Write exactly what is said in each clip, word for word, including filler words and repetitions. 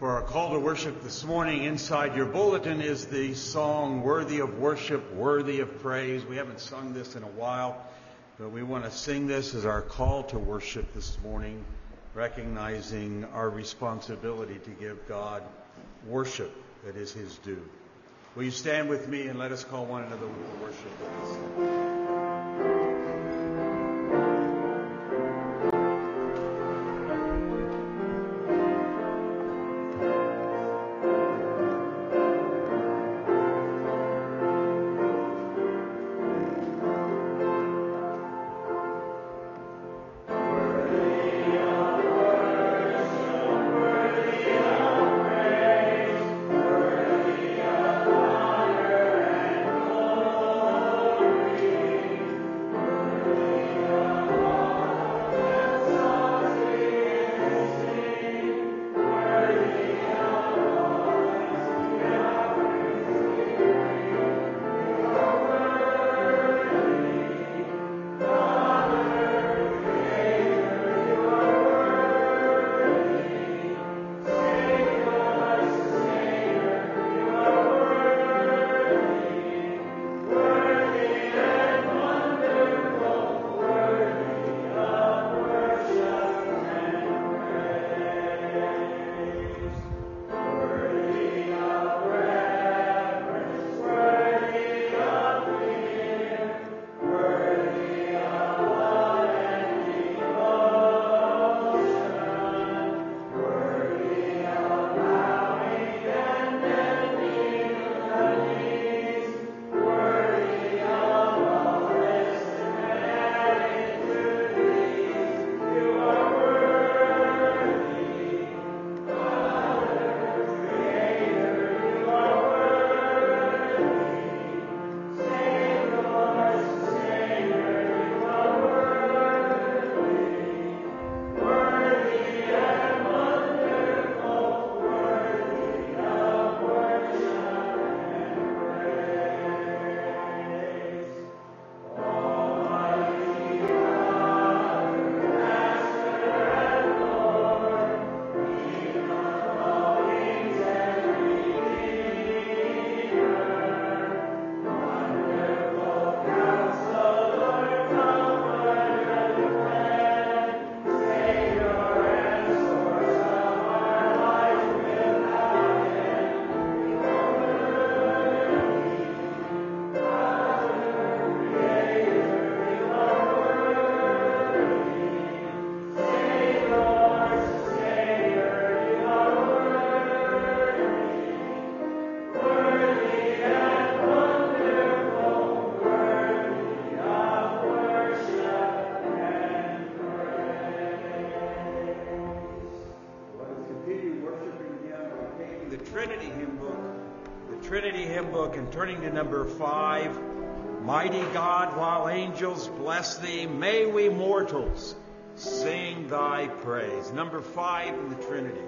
For our call to worship this morning, inside your bulletin is the song, Worthy of Worship, Worthy of Praise. We haven't sung this in a while, but we want to sing this as our call to worship this morning, recognizing our responsibility to give God worship that is his due. Will you stand with me and let us call one another to worship? Trinity Hymn Book, the Trinity Hymn Book, and turning to number five, Mighty God, while angels bless thee, may we mortals sing thy praise. Number five in the Trinity.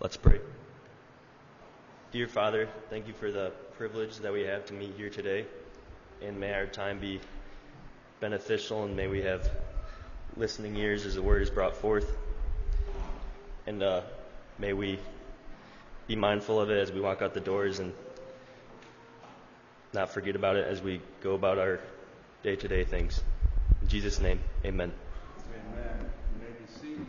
Let's pray. Dear Father, thank you for the privilege that we have to meet here today, and may our time be beneficial, and may we have listening ears as the word is brought forth, and uh, may we be mindful of it as we walk out the doors and not forget about it as we go about our day-to-day things. In Jesus' name, amen. Amen. You may be seated.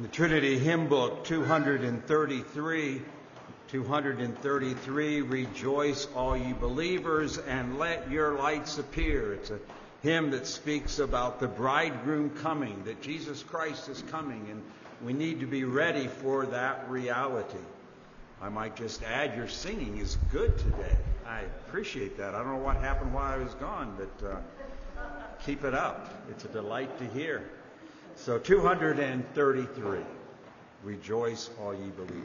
The Trinity Hymn Book, two thirty-three, two thirty-three, Rejoice All Ye Believers, and Let Your Lights Appear. It's a hymn that speaks about the bridegroom coming, that Jesus Christ is coming, and we need to be ready for that reality. I might just add, your singing is good today. I appreciate that. I don't know what happened while I was gone, but uh, keep it up. It's a delight to hear. So two thirty-three, Rejoice All Ye Believers.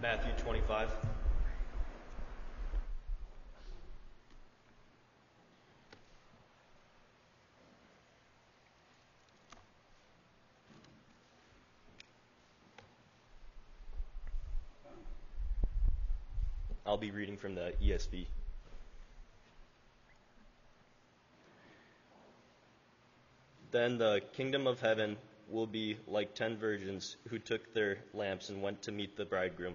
Matthew twenty-five. I'll be reading from the E S V. Then the kingdom of heaven will be like ten virgins who took their lamps and went to meet the bridegroom.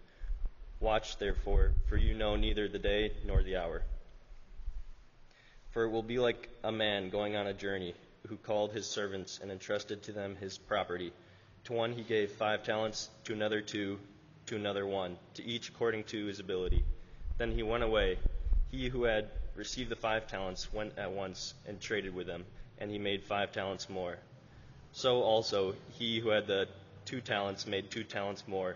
Watch therefore, for you know neither the day nor the hour. For it will be like a man going on a journey, who called his servants and entrusted to them his property. To one he gave five talents, to another two, to another one, to each according to his ability. Then he went away. He who had received the five talents went at once and traded with them, and he made five talents more. So also he who had the two talents made two talents more.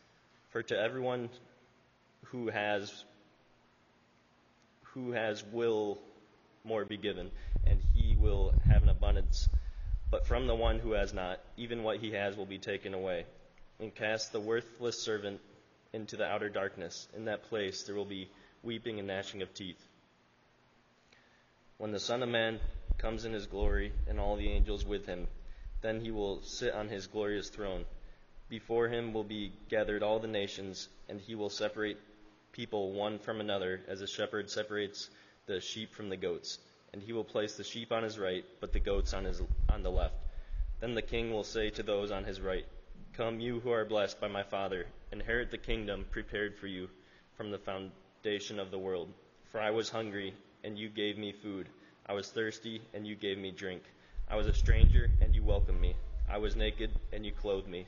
For to everyone who has, who has will more be given, and he will have an abundance. But from the one who has not, even what he has will be taken away. And cast the worthless servant into the outer darkness. In that place there will be weeping and gnashing of teeth. When the Son of Man comes in his glory, and all the angels with him, then he will sit on his glorious throne. Before him will be gathered all the nations, and he will separate people one from another, as a shepherd separates the sheep from the goats. And he will place the sheep on his right, but the goats on his on the left. Then the king will say to those on his right, come, you who are blessed by my Father, inherit the kingdom prepared for you from the foundation of the world. For I was hungry, and you gave me food. I was thirsty, and you gave me drink. I was a stranger, and you welcomed me. I was naked, and you clothed me.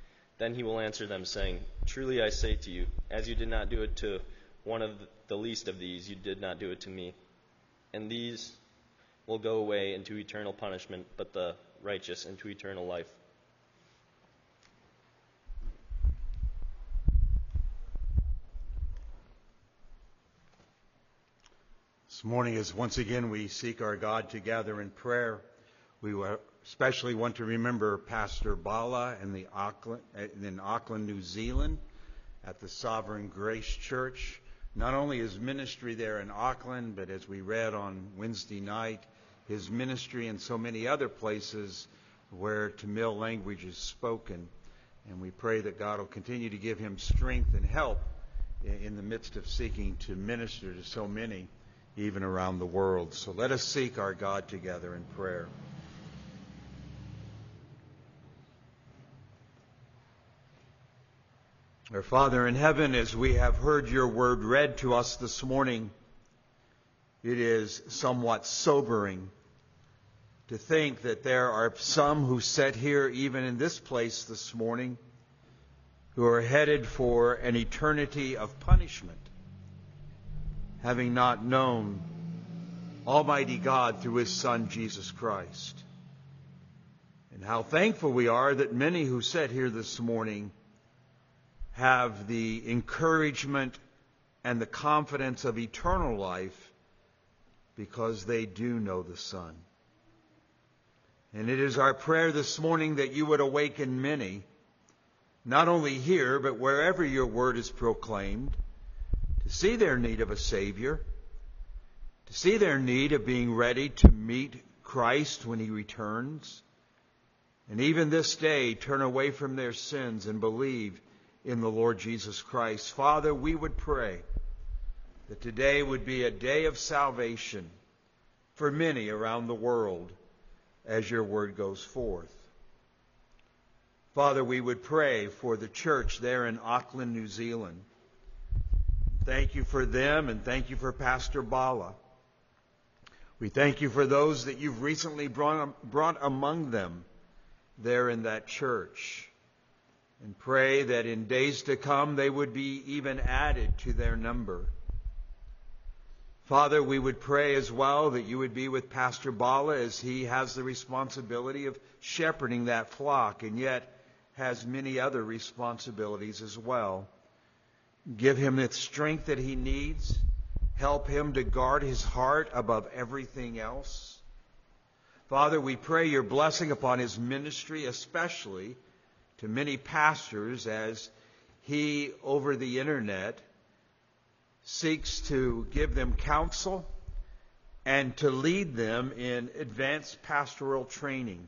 Then he will answer them, saying, truly I say to you, as you did not do it to one of the least of these, you did not do it to me. And these will go away into eternal punishment, but the righteous into eternal life. This morning, as once again we seek our God to gather in prayer, we especially want to remember Pastor Bala in, the Auckland, in Auckland, New Zealand, at the Sovereign Grace Church. Not only his ministry there in Auckland, but as we read on Wednesday night, his ministry in so many other places where Tamil language is spoken. And we pray that God will continue to give him strength and help in the midst of seeking to minister to so many, even around the world. So let us seek our God together in prayer. Our Father in heaven, as we have heard your word read to us this morning, it is somewhat sobering to think that there are some who sit here, even in this place this morning, who are headed for an eternity of punishment, having not known Almighty God through His Son, Jesus Christ. And how thankful we are that many who sit here this morning have the encouragement and the confidence of eternal life because they do know the Son. And it is our prayer this morning that you would awaken many, not only here, but wherever your word is proclaimed, to see their need of a Savior, to see their need of being ready to meet Christ when He returns, and even this day turn away from their sins and believe in the Lord Jesus Christ. Father, we would pray that today would be a day of salvation for many around the world as your word goes forth. Father, we would pray for the church there in Auckland, New Zealand. Thank you for them, and thank you for Pastor Bala. We thank you for those that you've recently brought, brought among them there in that church, and pray that in days to come they would be even added to their number. Father, we would pray as well that you would be with Pastor Bala as he has the responsibility of shepherding that flock and yet has many other responsibilities as well. Give him the strength that he needs. Help him to guard his heart above everything else. Father, we pray your blessing upon his ministry, especially to many pastors as he, over the internet, seeks to give them counsel and to lead them in advanced pastoral training.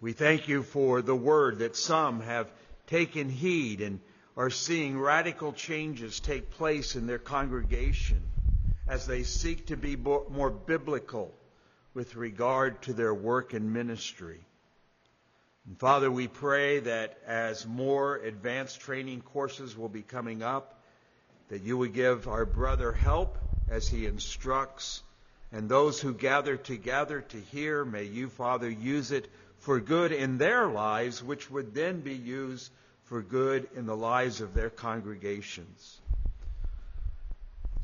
We thank you for the word that some have taken heed and are seeing radical changes take place in their congregation as they seek to be more biblical with regard to their work and ministry. And Father, we pray that as more advanced training courses will be coming up, that you would give our brother help as he instructs, and those who gather together to hear, may you, Father, use it for good in their lives, which would then be used for good in the lives of their congregations.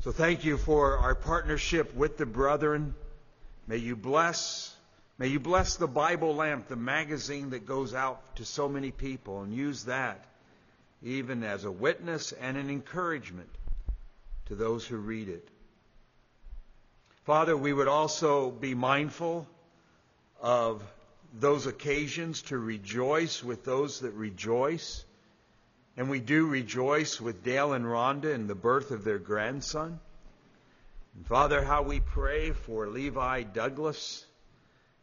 So thank you for our partnership with the brethren. May you bless, may you bless the Bible Lamp, the magazine that goes out to so many people, and use that even as a witness and an encouragement to those who read it. Father, we would also be mindful of those occasions to rejoice with those that rejoice. And we do rejoice with Dale and Rhonda in the birth of their grandson. And Father, how we pray for Levi Douglas,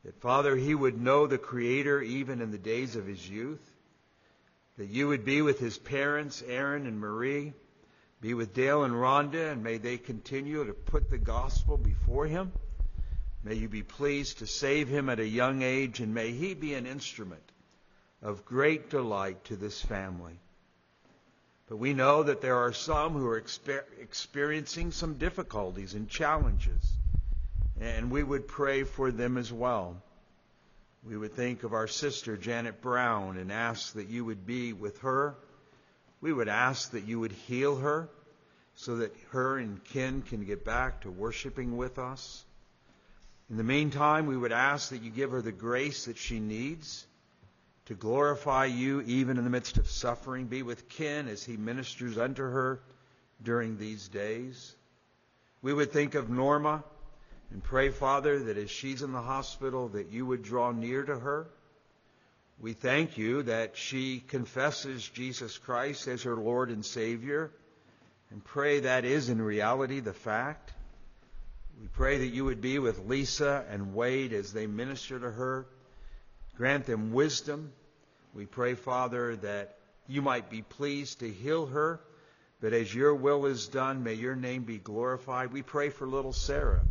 that, Father, he would know the Creator even in the days of his youth, that you would be with his parents, Aaron and Marie, be with Dale and Rhonda, and may they continue to put the gospel before him. May you be pleased to save him at a young age, and may he be an instrument of great delight to this family. But we know that there are some who are exper- experiencing some difficulties and challenges, and we would pray for them as well. We would think of our sister Janet Brown and ask that you would be with her. We would ask that you would heal her so that her and Ken can get back to worshiping with us. In the meantime, we would ask that you give her the grace that she needs to glorify you even in the midst of suffering. Be with Ken as he ministers unto her during these days. We would think of Norma And pray, Father, that as she's in the hospital, that you would draw near to her. We thank you that she confesses Jesus Christ as her Lord and Savior, and pray that is in reality the fact. We pray that you would be with Lisa and Wade as they minister to her. Grant them wisdom. We pray, Father, that you might be pleased to heal her, but as your will is done, may your name be glorified. We pray for little Sarah,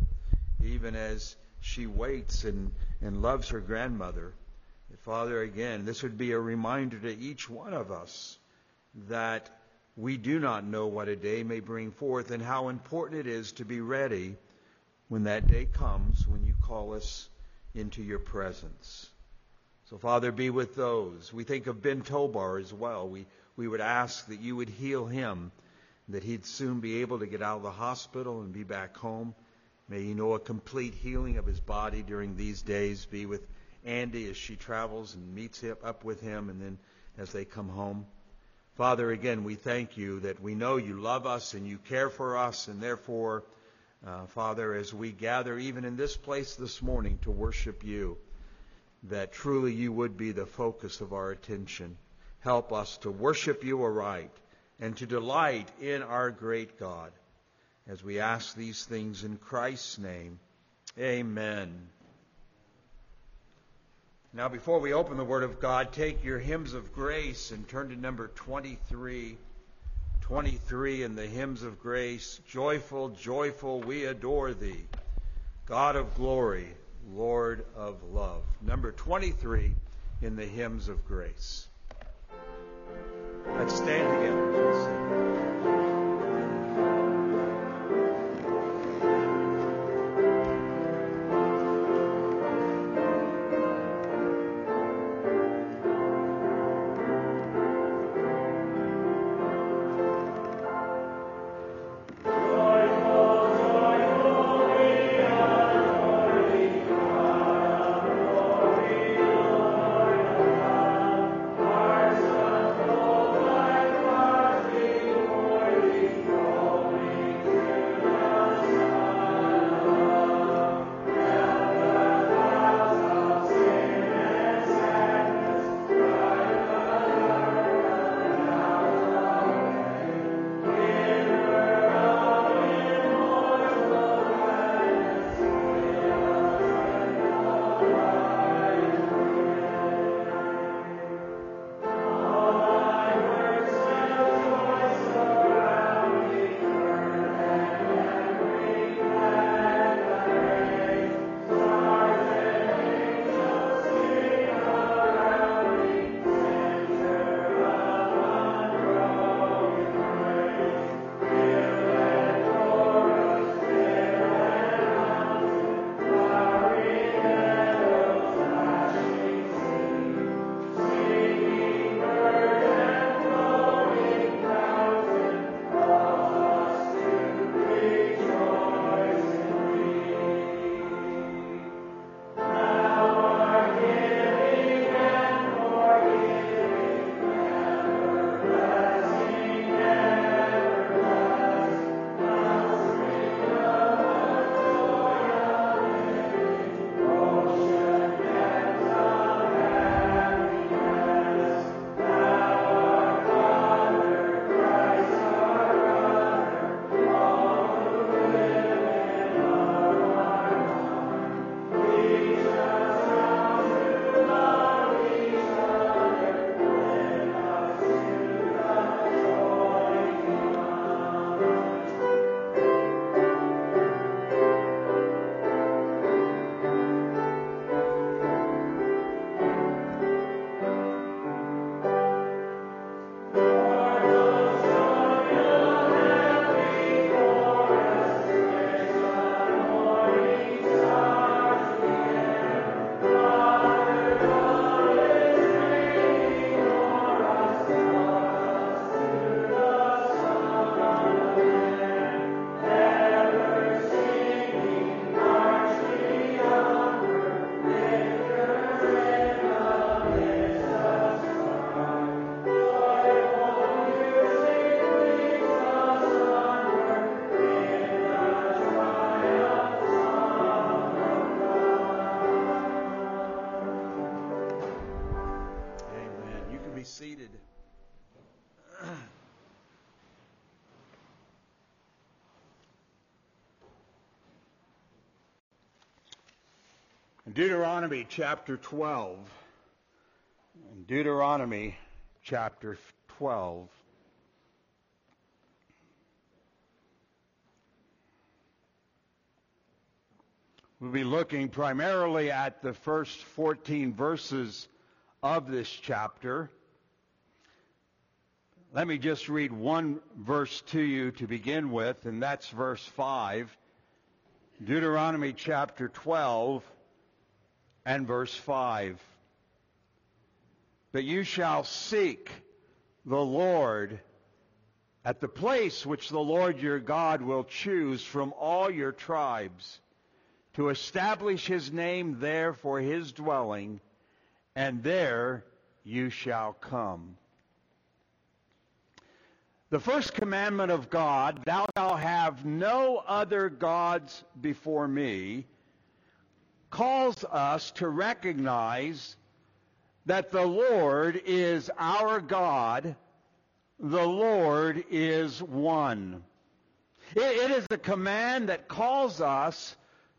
even as she waits and, and loves her grandmother. Father, again, this would be a reminder to each one of us that we do not know what a day may bring forth and how important it is to be ready when that day comes, when you call us into your presence. So, Father, be with those. We think of Ben Tobar as well. We, we would ask that you would heal him, that he'd soon be able to get out of the hospital and be back home. May you know a complete healing of his body during these days. Be with Andy as she travels and meets up with him, and then as they come home. Father, again, we thank you that we know you love us and you care for us, and therefore, uh, Father, as we gather even in this place this morning to worship you, that truly you would be the focus of our attention. Help us to worship you aright and to delight in our great God. As we ask these things in Christ's name, amen. Now, before we open the Word of God, take your Hymns of Grace and turn to number twenty-three. twenty-three in the Hymns of Grace. Joyful, joyful, we adore thee, God of glory, Lord of love. Number twenty-three in the Hymns of Grace. Let's stand together and sing. Deuteronomy chapter twelve. Deuteronomy chapter twelve. We'll be looking primarily at the first fourteen verses of this chapter. Let me just read one verse to you to begin with, and that's verse five. Deuteronomy chapter twelve and verse five. But you shall seek the Lord at the place which the Lord your God will choose from all your tribes, to establish his name there for his dwelling, and there you shall come. The first commandment of God, thou shalt have no other gods before me, calls us to recognize that the Lord is our God, the Lord is one. It, it is a command that calls us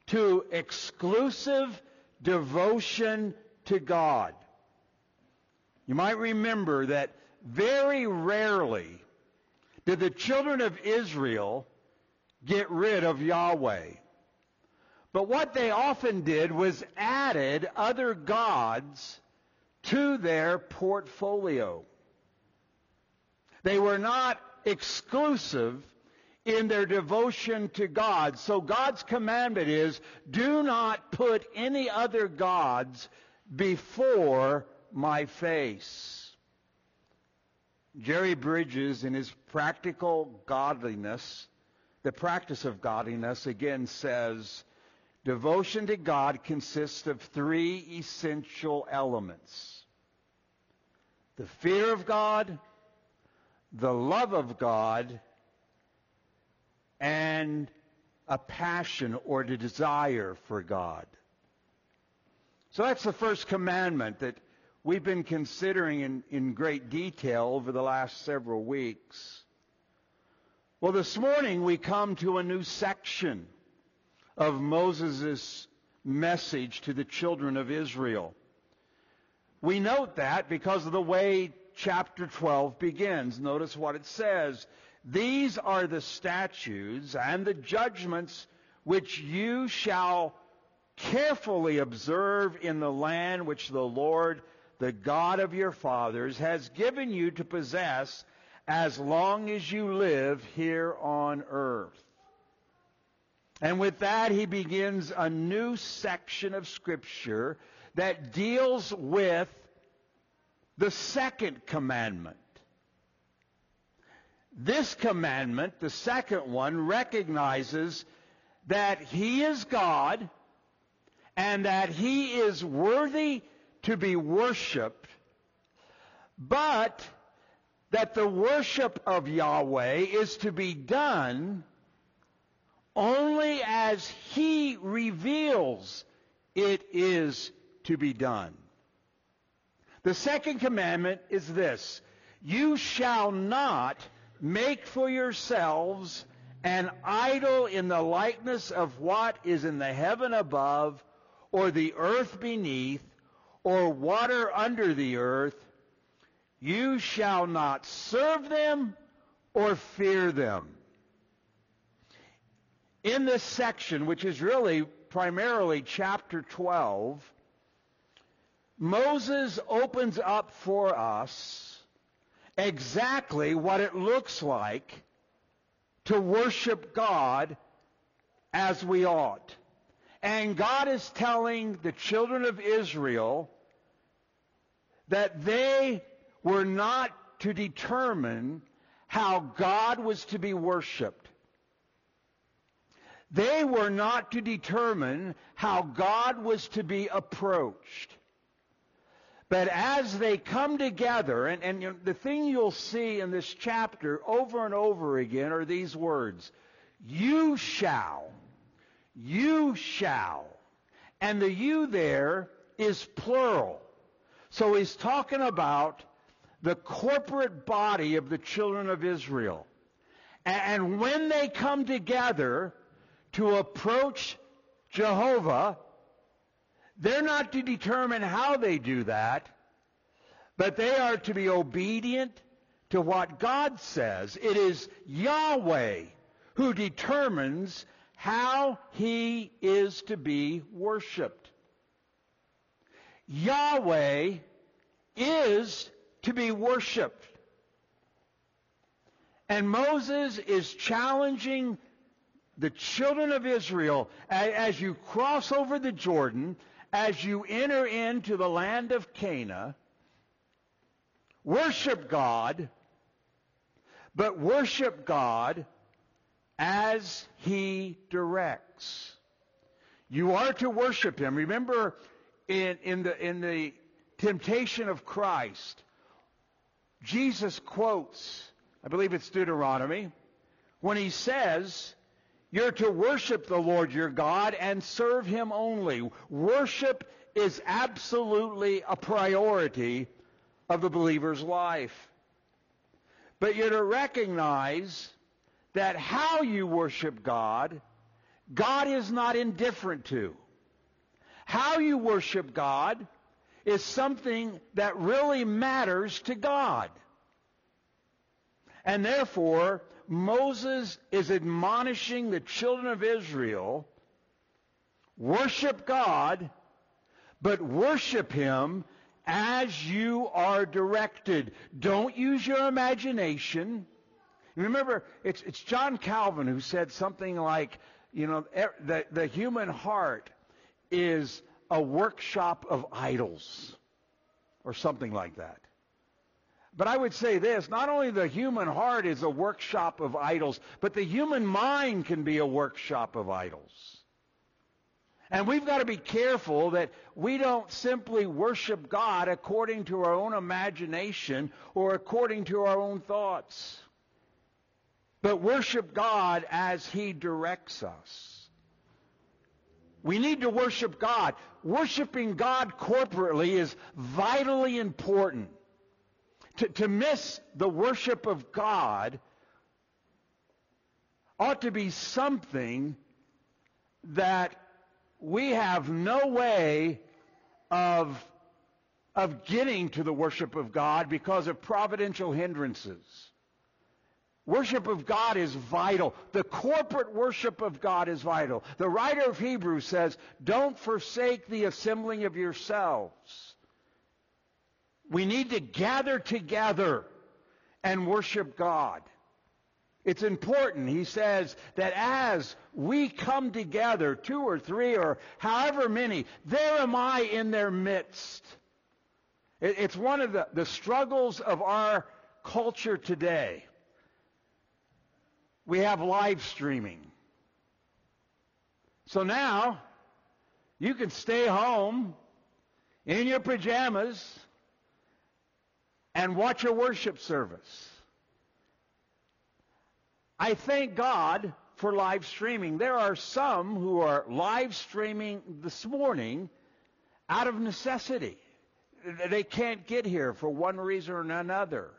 to exclusive devotion to God. You might remember that very rarely did the children of Israel get rid of Yahweh. But what they often did was added other gods to their portfolio. They were not exclusive in their devotion to God. So God's commandment is, do not put any other gods before my face. Jerry Bridges, in his practical godliness, the practice of godliness, again says, devotion to God consists of three essential elements: the fear of God, the love of God, and a passion or a desire for God. So that's the first commandment that we've been considering in, in great detail over the last several weeks. Well, this morning we come to a new section of Moses' message to the children of Israel. We note that because of the way chapter twelve begins. Notice what it says. These are the statutes and the judgments which you shall carefully observe in the land which the Lord, the God of your fathers, has given you to possess as long as you live here on earth. And with that, he begins a new section of Scripture that deals with the second commandment. This commandment, the second one, recognizes that he is God and that he is worthy to be worshiped, but that the worship of Yahweh is to be done only as he reveals it is to be done. The second commandment is this: you shall not make for yourselves an idol in the likeness of what is in the heaven above, or the earth beneath, or water under the earth. You shall not serve them or fear them. In this section, which is really primarily chapter twelve, Moses opens up for us exactly what it looks like to worship God as we ought. And God is telling the children of Israel that they were not to determine how God was to be worshiped. They were not to determine how God was to be approached. But as they come together, and, and the thing you'll see in this chapter over and over again are these words: you shall, you shall. And the you there is plural. So he's talking about the corporate body of the children of Israel. And when they come together to approach Jehovah, They're not to determine how they do that, but they are to be obedient to what God says. It is Yahweh who determines how He is to be worshipped. Yahweh is to be worshipped. And Moses is challenging the children of Israel, as you cross over the Jordan, as you enter into the land of Canaan, worship God, but worship God as He directs. You are to worship Him. Remember in, in, the, in the temptation of Christ, Jesus quotes, I believe it's Deuteronomy, when He says, you're to worship the Lord your God and serve Him only. Worship is absolutely a priority of the believer's life. But you're to recognize that how you worship God, God is not indifferent to. How you worship God is something that really matters to God. And therefore, Moses is admonishing the children of Israel, worship God, but worship Him as you are directed. Don't use your imagination. Remember, it's, it's John Calvin who said something like, you know, the, the human heart is a workshop of idols, or something like that. But I would say this, not only the human heart is a workshop of idols, but the human mind can be a workshop of idols. And we've got to be careful that we don't simply worship God according to our own imagination or according to our own thoughts, but worship God as He directs us. We need to worship God. Worshiping God corporately is vitally important. To, to miss the worship of God ought to be something that we have no way of, of getting to the worship of God because of providential hindrances. Worship of God is vital. The corporate worship of God is vital. The writer of Hebrews says, don't forsake the assembling of yourselves. We need to gather together and worship God. It's important, he says, that as we come together, two or three or however many, there am I in their midst. It's one of the, the struggles of our culture today. We have live streaming. So now, you can stay home in your pajamas and watch a worship service. I thank God for live streaming. There are some who are live streaming this morning out of necessity. They can't get here for one reason or another.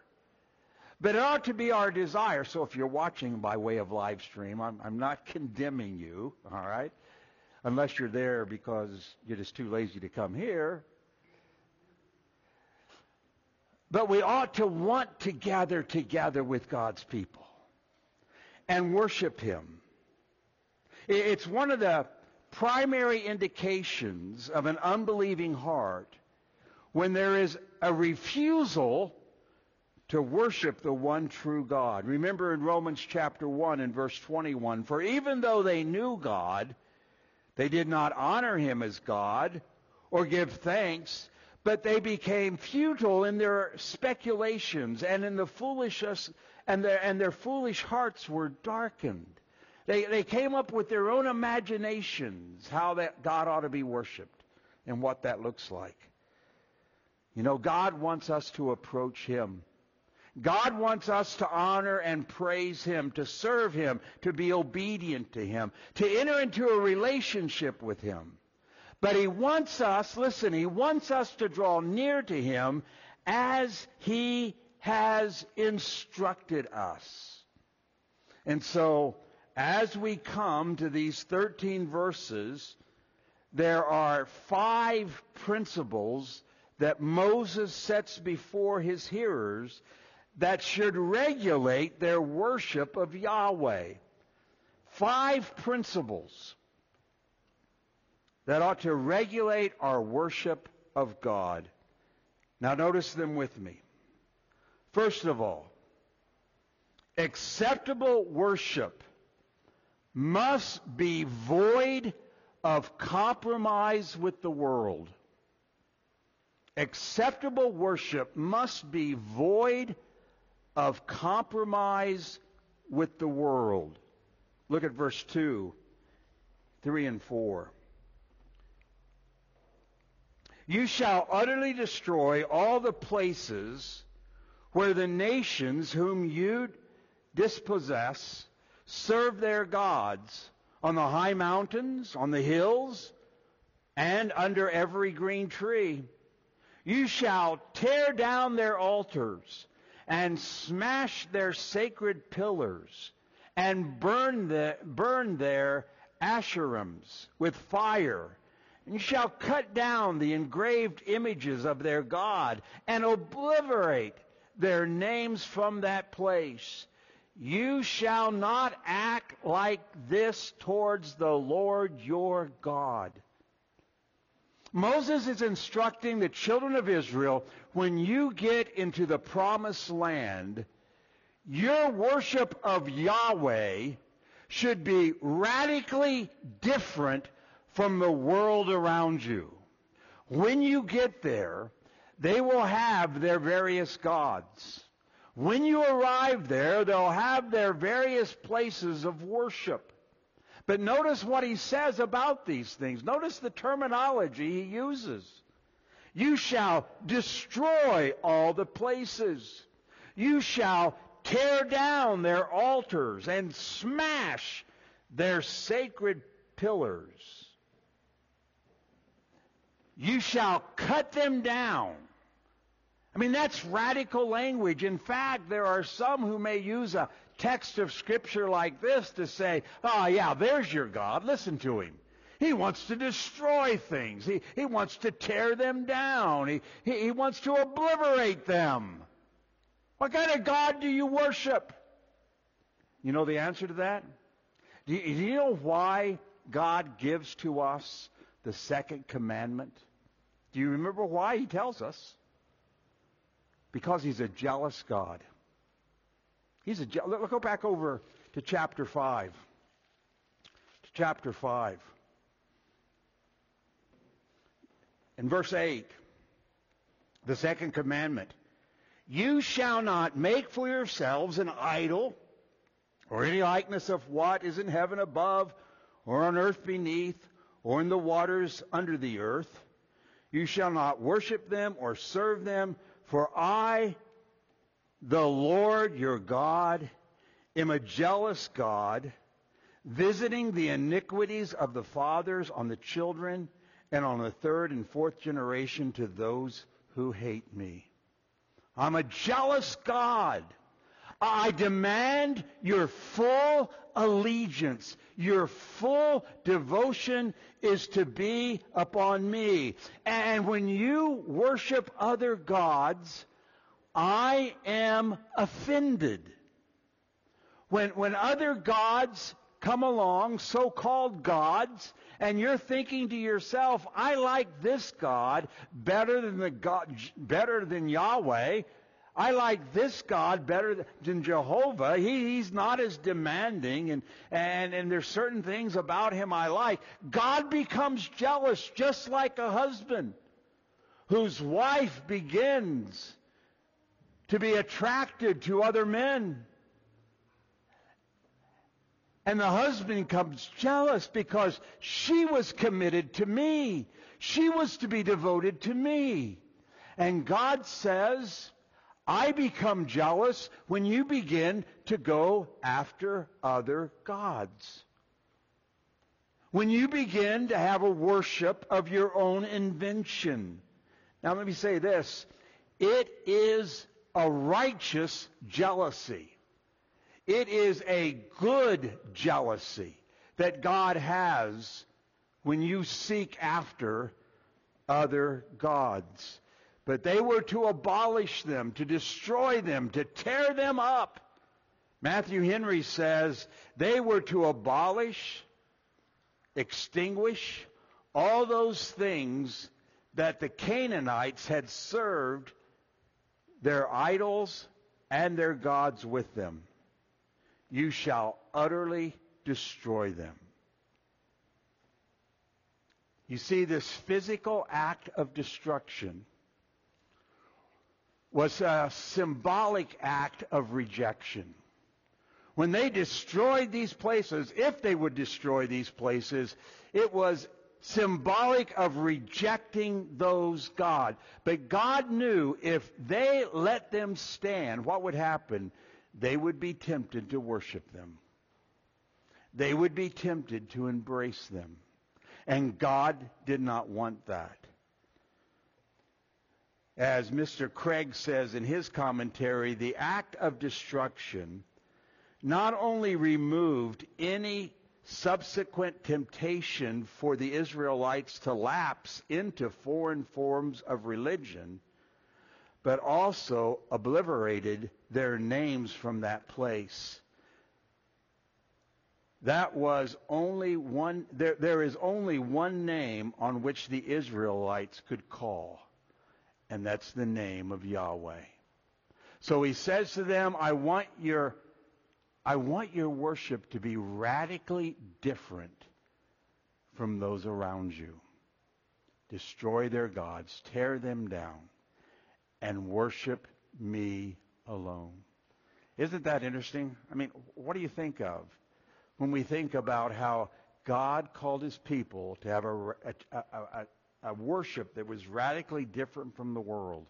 But it ought to be our desire. So if you're watching by way of live stream, I'm, I'm not condemning you, all right? Unless you're there because you're just too lazy to come here. But we ought to want to gather together with God's people and worship Him. It's one of the primary indications of an unbelieving heart when there is a refusal to worship the one true God. Remember in Romans chapter one and verse twenty-one, for even though they knew God, they did not honor Him as God or give thanks, but they became futile in their speculations, and in the foolishness, and their and their foolish hearts were darkened. They they came up with their own imaginations how that God ought to be worshipped and what that looks like. You know, God wants us to approach Him. God wants us to honor and praise Him, to serve Him, to be obedient to Him, to enter into a relationship with Him. But He wants us, listen, He wants us to draw near to Him as He has instructed us. And so, as we come to these thirteen verses, there are five principles that Moses sets before his hearers that should regulate their worship of Yahweh. Five principles that ought to regulate our worship of God. Now notice them with me. First of all, acceptable worship must be void of compromise with the world. Acceptable worship must be void of compromise with the world. Look at verse two, three, and four. You shall utterly destroy all the places where the nations whom you dispossess serve their gods, on the high mountains, on the hills, and under every green tree. You shall tear down their altars and smash their sacred pillars and burn, the, burn their Asherims with fire. And you shall cut down the engraved images of their God and obliterate their names from that place. You shall not act like this towards the Lord your God. Moses is instructing the children of Israel, when you get into the promised land, your worship of Yahweh should be radically different from the world around you. When you get there, they will have their various gods. When you arrive there, they'll have their various places of worship. But notice what he says about these things. Notice the terminology he uses. You shall destroy all the places. You shall tear down their altars and smash their sacred pillars. You shall cut them down. I mean, that's radical language. In fact, there are some who may use a text of Scripture like this to say, oh, yeah, there's your God. Listen to him. He wants to destroy things. He, he wants to tear them down. He, he, he wants to obliterate them. What kind of God do you worship? You know the answer to that? Do you, do you know why God gives to us the second commandment? Do you remember why he tells us? Because he's a jealous God. He's a je- Let's go back over to chapter five. To chapter five. In verse eight, the second commandment. You shall not make for yourselves an idol or any likeness of what is in heaven above or on earth beneath or in the waters under the earth. You shall not worship them or serve them. For I, the Lord your God, am a jealous God, visiting the iniquities of the fathers on the children and on the third and fourth generation to those who hate me. I'm a jealous God. I demand your full allegiance. Your full devotion is to be upon me. And when you worship other gods, I am offended. When, when other gods come along, so-called gods, and you're thinking to yourself, I like this God better than the God, better than Yahweh. I like this God better than Jehovah. He, he's not as demanding, and, and, and there's certain things about him I like. God becomes jealous, just like a husband whose wife begins to be attracted to other men. And the husband becomes jealous because she was committed to me. She was to be devoted to me. And God says, I become jealous when you begin to go after other gods. When you begin to have a worship of your own invention. Now let me say this. It is a righteous jealousy. It is a good jealousy that God has when you seek after other gods. But they were to abolish them, to destroy them, to tear them up. Matthew Henry says they were to abolish, extinguish all those things that the Canaanites had served their idols and their gods with them. You shall utterly destroy them. You see, this physical act of destruction was a symbolic act of rejection. When they destroyed these places, if they would destroy these places, it was symbolic of rejecting those gods. But God knew if they let them stand, what would happen? They would be tempted to worship them. They would be tempted to embrace them. And God did not want that. As Mister Craig says in his commentary, the act of destruction not only removed any subsequent temptation for the Israelites to lapse into foreign forms of religion, but also obliterated their names from that place. That was only one, there, there is only one name on which the Israelites could call, and that's the name of Yahweh. So he says to them, I want your I want your worship to be radically different from those around you. Destroy their gods, tear them down, and worship me alone. Isn't that interesting? I mean, what do you think of when we think about how God called his people to have a, a, a, a worship that was radically different from the world?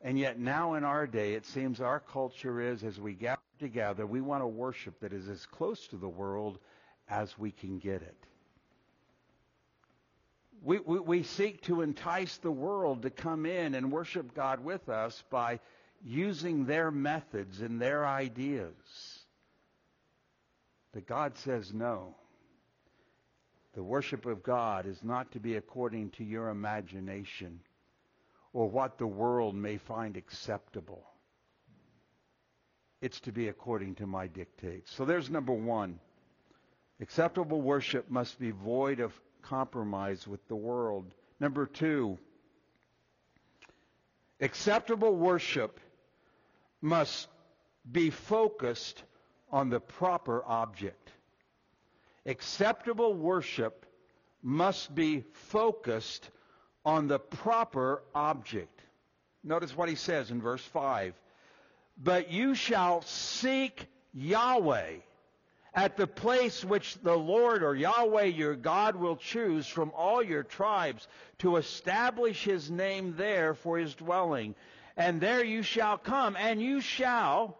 And yet now in our day, it seems our culture is, as we gather together, we want a worship that is as close to the world as we can get it. We, we, we seek to entice the world to come in and worship God with us by using their methods and their ideas. But God says no. The worship of God is not to be according to your imagination or what the world may find acceptable. It's to be according to my dictates. So there's number one. Acceptable worship must be void of compromise with the world. Number two, acceptable worship must be focused on the proper object. Acceptable worship must be focused on the proper object. Notice what he says in verse five. But you shall seek Yahweh at the place which the Lord or Yahweh your God will choose from all your tribes to establish his name there for his dwelling. And there you shall come, and you shall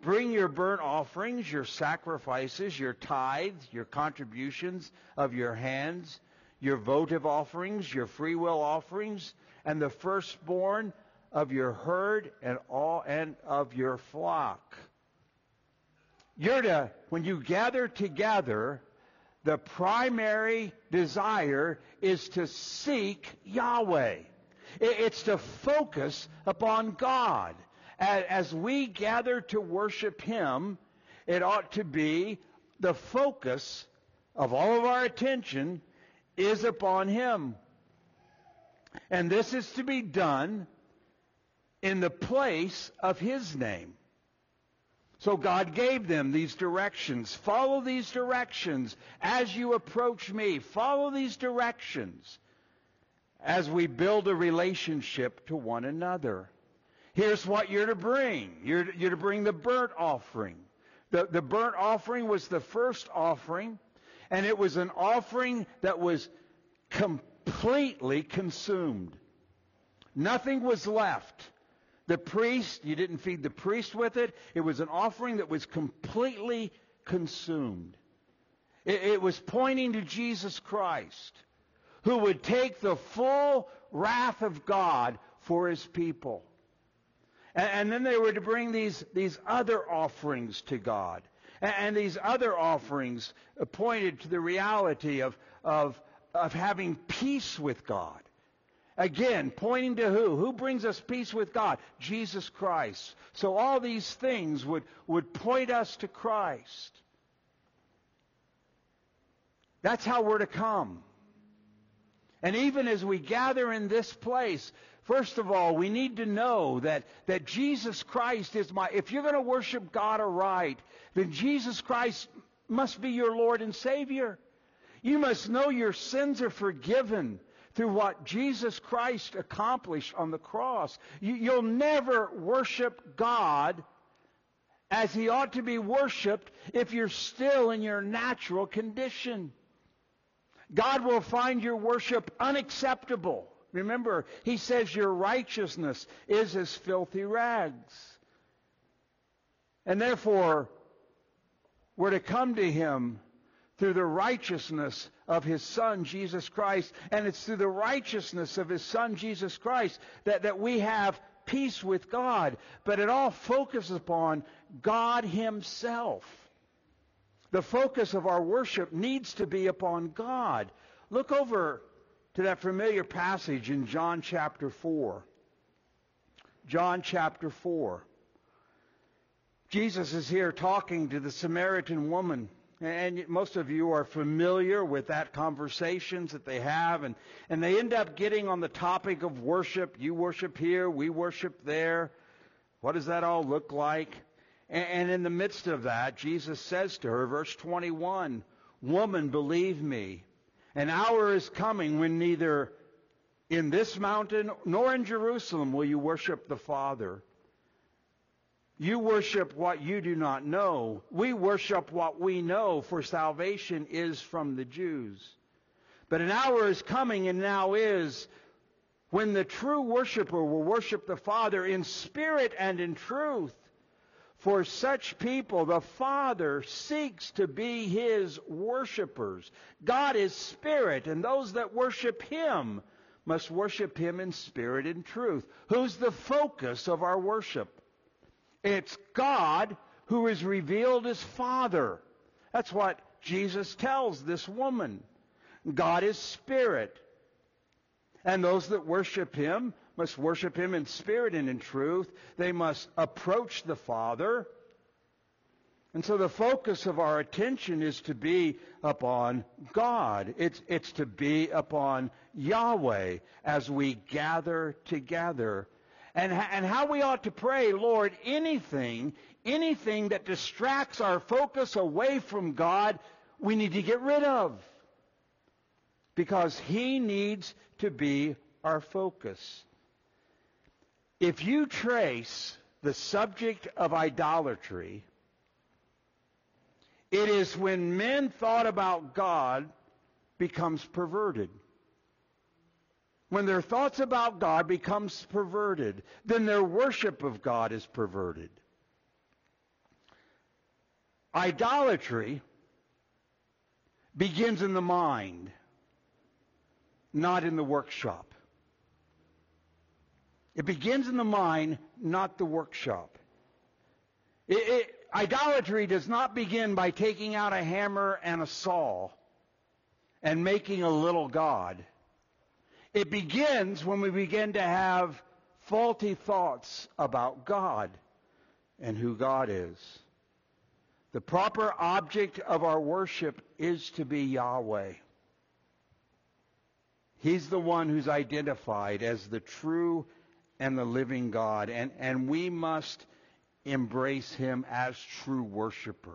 bring your burnt offerings, your sacrifices, your tithes, your contributions of your hands, your votive offerings, your freewill offerings, and the firstborn of your herd and all and of your flock. You're to, when you gather together, the primary desire is to seek Yahweh. It's to focus upon God. As we gather to worship Him, it ought to be the focus of all of our attention is upon Him. And this is to be done in the place of his name. So God gave them these directions. Follow these directions as you approach me. Follow these directions as we build a relationship to one another. Here's what you're to bring. You're to, you're to bring the burnt offering. The, the burnt offering was the first offering, and it was an offering that was completely consumed. Nothing was left. The priest, you didn't feed the priest with it. It was an offering that was completely consumed. It, it was pointing to Jesus Christ, who would take the full wrath of God for his people. And, and then they were to bring these, these other offerings to God. And, and these other offerings pointed to the reality of, of, of having peace with God. Again, pointing to who? Who brings us peace with God? Jesus Christ. So all these things would, would point us to Christ. That's how we're to come. And even as we gather in this place, first of all, we need to know that, that Jesus Christ is my... If you're going to worship God aright, then Jesus Christ must be your Lord and Savior. You must know your sins are forgiven through what Jesus Christ accomplished on the cross. You, you'll never worship God as He ought to be worshipped if you're still in your natural condition. God will find your worship unacceptable. Remember, He says your righteousness is as filthy rags. And therefore, we're to come to Him through the righteousness of His Son, Jesus Christ. And it's through the righteousness of His Son, Jesus Christ, that, that we have peace with God. But it all focuses upon God Himself. The focus of our worship needs to be upon God. Look over to that familiar passage in John chapter four. John chapter four. Jesus is here talking to the Samaritan woman. And most of you are familiar with that conversations that they have. And, and they end up getting on the topic of worship. You worship here, we worship there. What does that all look like? And, and in the midst of that, Jesus says to her, verse twenty-one, "Woman, believe me, an hour is coming when neither in this mountain nor in Jerusalem will you worship the Father. You worship what you do not know. We worship what we know, for salvation is from the Jews. But an hour is coming, and now is, when the true worshiper will worship the Father in spirit and in truth. For such people, the Father seeks to be His worshipers. God is spirit, and those that worship Him must worship Him in spirit and truth." Who's the focus of our worship? It's God who is revealed as Father. That's what Jesus tells this woman. God is spirit, and those that worship Him must worship Him in spirit and in truth. They must approach the Father. And so the focus of our attention is to be upon God. It's, it's to be upon Yahweh as we gather together. And, and how we ought to pray, Lord, anything, anything that distracts our focus away from God, we need to get rid of. Because He needs to be our focus. If you trace the subject of idolatry, it is when men thought about God becomes perverted. When their thoughts about God becomes perverted, then their worship of God is perverted. Idolatry begins in the mind, not in the workshop. It begins in the mind, not the workshop. It, it, idolatry does not begin by taking out a hammer and a saw and making a little god. It begins when we begin to have faulty thoughts about God and who God is. The proper object of our worship is to be Yahweh. He's the one who's identified as the true and the living God. And, and we must embrace Him as true worshipers.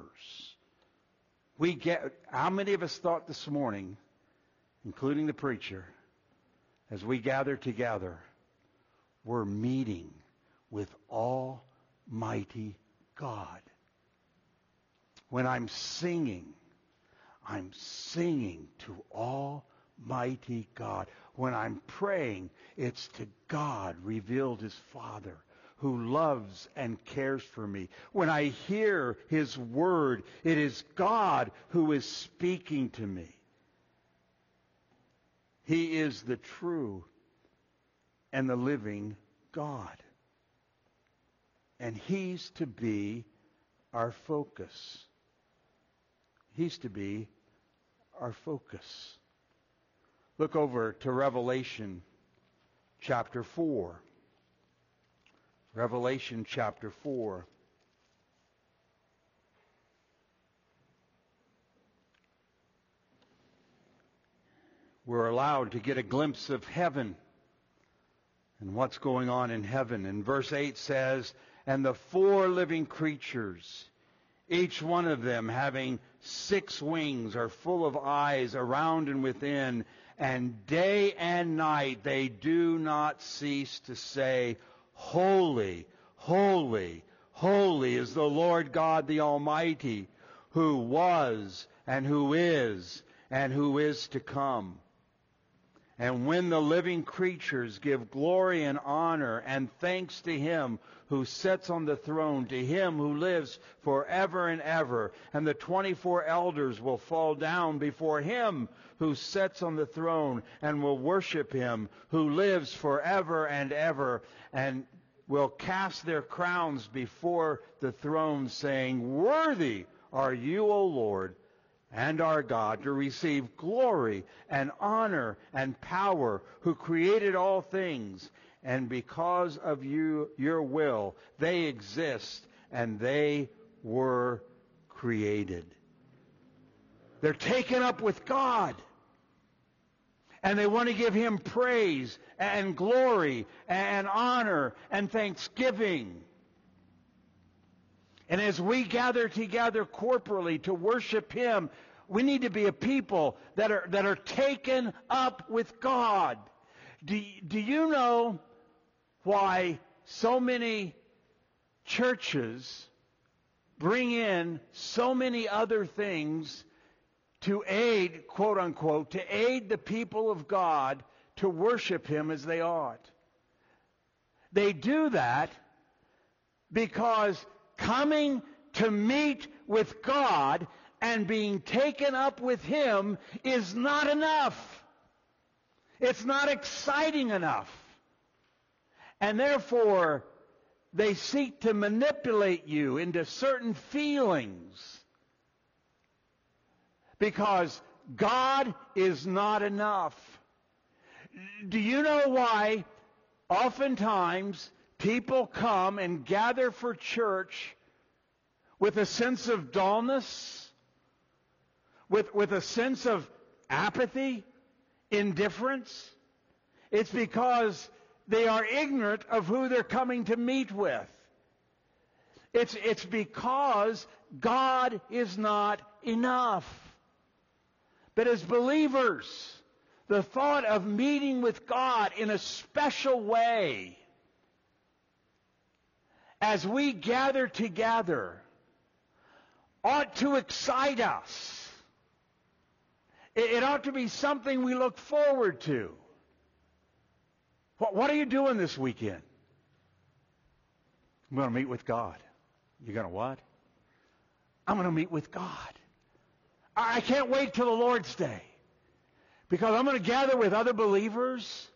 We get, how many of us thought this morning, including the preacher, as we gather together, we're meeting with Almighty God. When I'm singing, I'm singing to Almighty God. When I'm praying, it's to God revealed as Father, who loves and cares for me. When I hear His word, it is God who is speaking to me. He is the true and the living God. And He's to be our focus. He's to be our focus. Look over to Revelation chapter four. Revelation chapter four. We're allowed to get a glimpse of heaven and what's going on in heaven. And verse eight says, "And the four living creatures, each one of them having six wings, are full of eyes around and within, and day and night they do not cease to say, Holy, holy, holy is the Lord God the Almighty, who was and who is and who is to come." And when the living creatures give glory and honor and thanks to Him who sits on the throne, to Him who lives forever and ever, and the twenty-four elders will fall down before Him who sits on the throne and will worship Him who lives forever and ever, and will cast their crowns before the throne, saying, "Worthy are you, O Lord, and our God, to receive glory and honor and power, who created all things, and because of you, your will, they exist and they were created." They're taken up with God, and they want to give Him praise and glory and honor and thanksgiving. And as we gather together corporally to worship Him, we need to be a people that are that are taken up with God. Do, do you know why so many churches bring in so many other things to aid, quote unquote, to aid the people of God to worship Him as they ought? They do that because coming to meet with God and being taken up with Him is not enough. It's not exciting enough. And therefore, they seek to manipulate you into certain feelings, because God is not enough. Do you know why oftentimes people come and gather for church with a sense of dullness, with, with a sense of apathy, indifference? It's because they are ignorant of who they're coming to meet with. It's, it's because God is not enough. But as believers, the thought of meeting with God in a special way, as we gather together, ought to excite us. It, it ought to be something we look forward to. What, what are you doing this weekend? I'm going to meet with God. You're going to what? I'm going to meet with God. I, I can't wait till the Lord's Day, because I'm going to gather with other believers,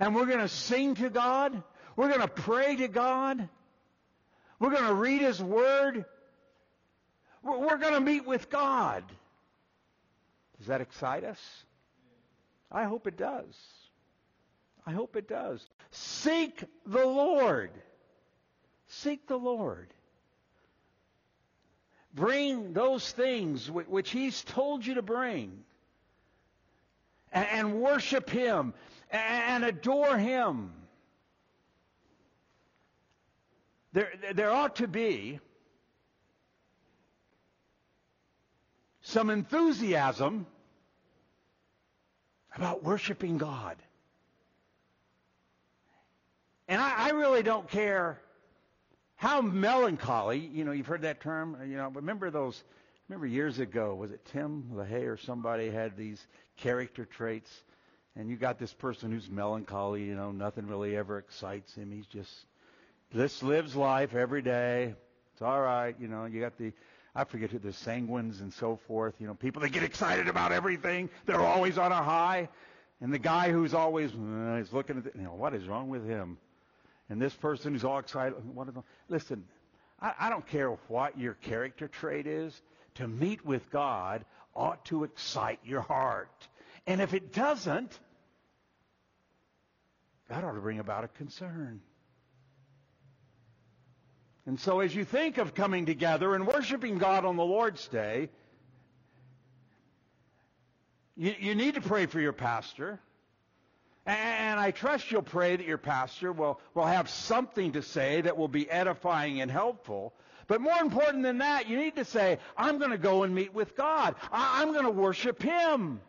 and we're going to sing to God. We're going to pray to God. We're going to read His Word. We're going to meet with God. Does that excite us? I hope it does. I hope it does. Seek the Lord. Seek the Lord. Bring those things which He's told you to bring, and worship Him and adore Him. There, there ought to be some enthusiasm about worshiping God. And I, I really don't care how melancholy, you know, you've heard that term, you know, remember those, remember years ago, was it Tim LaHaye or somebody had these character traits, and you got this person who's melancholy, you know, nothing really ever excites him, he's just This lives life every day. It's all right, you know. You got the, I forget who, the sanguines and so forth. You know, people that get excited about everything. They're always on a high. And the guy who's always uh, is looking at, the, you know, what is wrong with him? And this person who's all excited. What is wrong? Listen, I, I don't care what your character trait is. To meet with God ought to excite your heart. And if it doesn't, that ought to bring about a concern. And so as you think of coming together and worshiping God on the Lord's Day, you, you need to pray for your pastor. And I trust you'll pray that your pastor will, will have something to say that will be edifying and helpful. But more important than that, you need to say, I'm going to go and meet with God. I, I'm going to worship Him.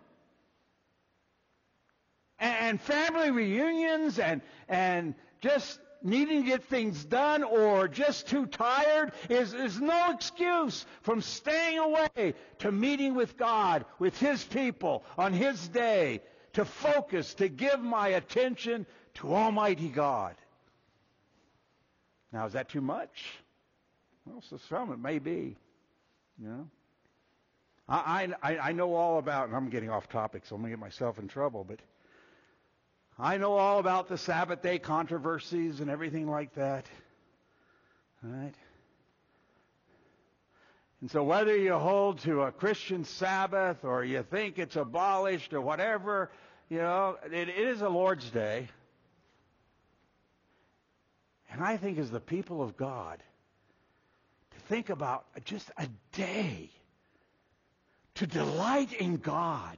And family reunions and and just needing to get things done or just too tired is, is no excuse from staying away to meeting with God, with His people, on His day, to focus, to give my attention to Almighty God. Now, is that too much? Well, so some it may be, you know. I, I, I know all about, and I'm getting off topic, so I'm going to get myself in trouble, but I know all about the Sabbath day controversies and everything like that. All right? And so whether you hold to a Christian Sabbath or you think it's abolished or whatever, you know, it, it is a Lord's Day. And I think as the people of God, to think about just a day to delight in God,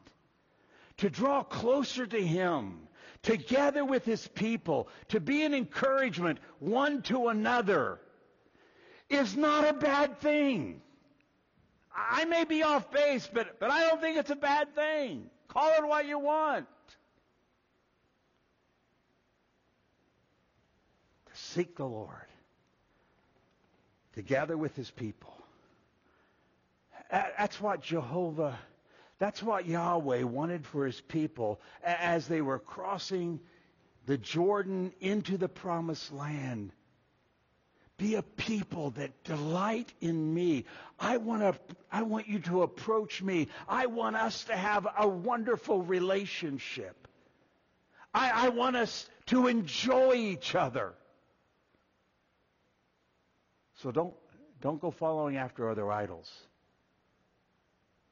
to draw closer to Him, together with His people, to be an encouragement one to another, is not a bad thing. I may be off base, but, but I don't think it's a bad thing. Call it what you want. To seek the Lord, together with His people. That's what Jehovah... That's what Yahweh wanted for His people as they were crossing the Jordan into the Promised Land. Be a people that delight in me. I want to, I want you to approach me. I want us to have a wonderful relationship. I, I want us to enjoy each other. So don't, don't go following after other idols.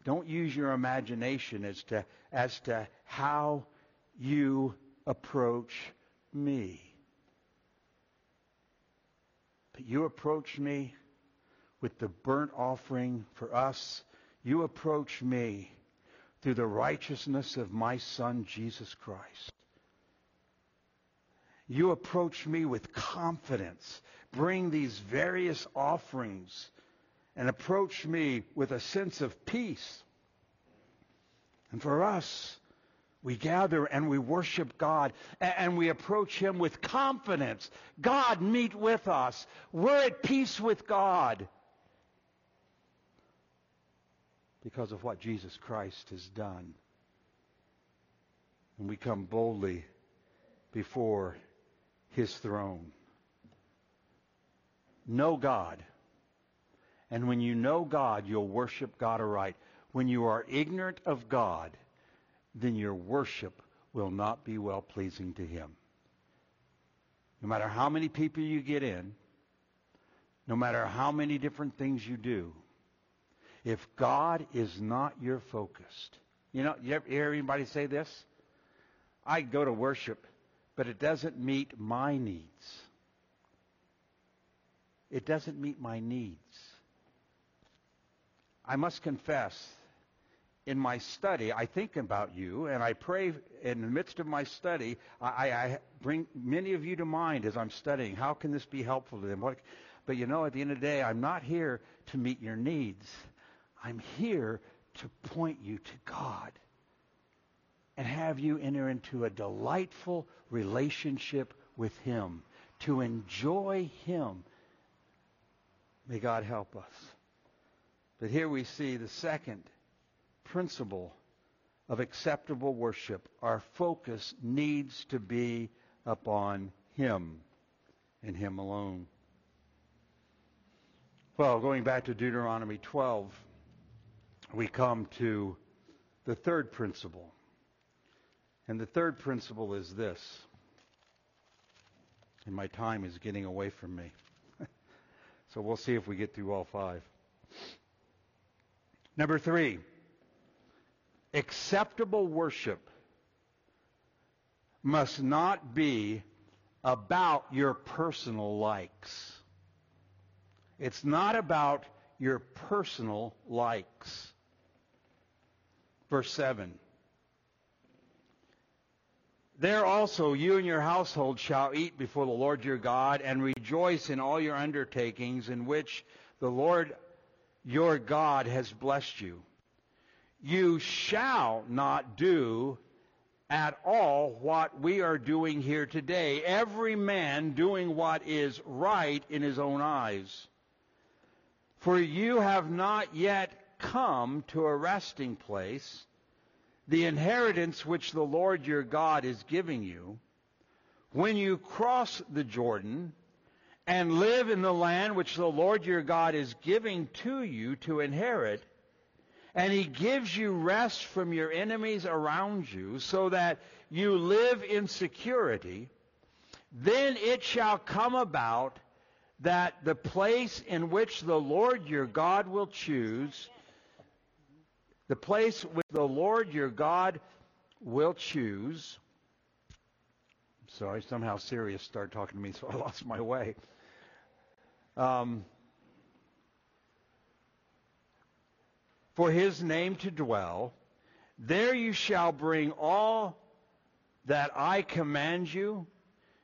Don't use your imagination as to as to how you approach me. But you approach me with the burnt offering for us. You approach me through the righteousness of my Son, Jesus Christ. You approach me with confidence. Bring these various offerings and approach me with a sense of peace. And for us, we gather and we worship God, and we approach Him with confidence. God, meet with us. We're at peace with God because of what Jesus Christ has done. And we come boldly before His throne. Know God. And when you know God, you'll worship God aright. When you are ignorant of God, then your worship will not be well-pleasing to Him. No matter how many people you get in, no matter how many different things you do, if God is not your focus, you know, you ever hear anybody say this? I go to worship, but it doesn't meet my needs. It doesn't meet my needs. I must confess, in my study, I think about you, and I pray in the midst of my study, I, I bring many of you to mind as I'm studying. How can this be helpful to them? What, but you know, at the end of the day, I'm not here to meet your needs. I'm here to point you to God and have you enter into a delightful relationship with Him, to enjoy Him. May God help us. But here we see the second principle of acceptable worship. Our focus needs to be upon Him and Him alone. Well, going back to Deuteronomy twelve, we come to the third principle. And the third principle is this. And my time is getting away from me. So we'll see if we get through all five. Number three, Acceptable worship must not be about your personal likes. It's not about your personal likes. Verse seven. There also you and your household shall eat before the Lord your God, and rejoice in all your undertakings in which the Lord your God has blessed you. You shall not do at all what we are doing here today, every man doing what is right in his own eyes. For you have not yet come to a resting place, the inheritance which the Lord your God is giving you, when you cross the Jordan and live in the land which the Lord your God is giving to you to inherit, and He gives you rest from your enemies around you, so that you live in security, then it shall come about that the place in which the Lord your God will choose, the place which the Lord your God will choose. I'm sorry, somehow Sirius started talking to me, so I lost my way. Um, for His name to dwell, there you shall bring all that I command you,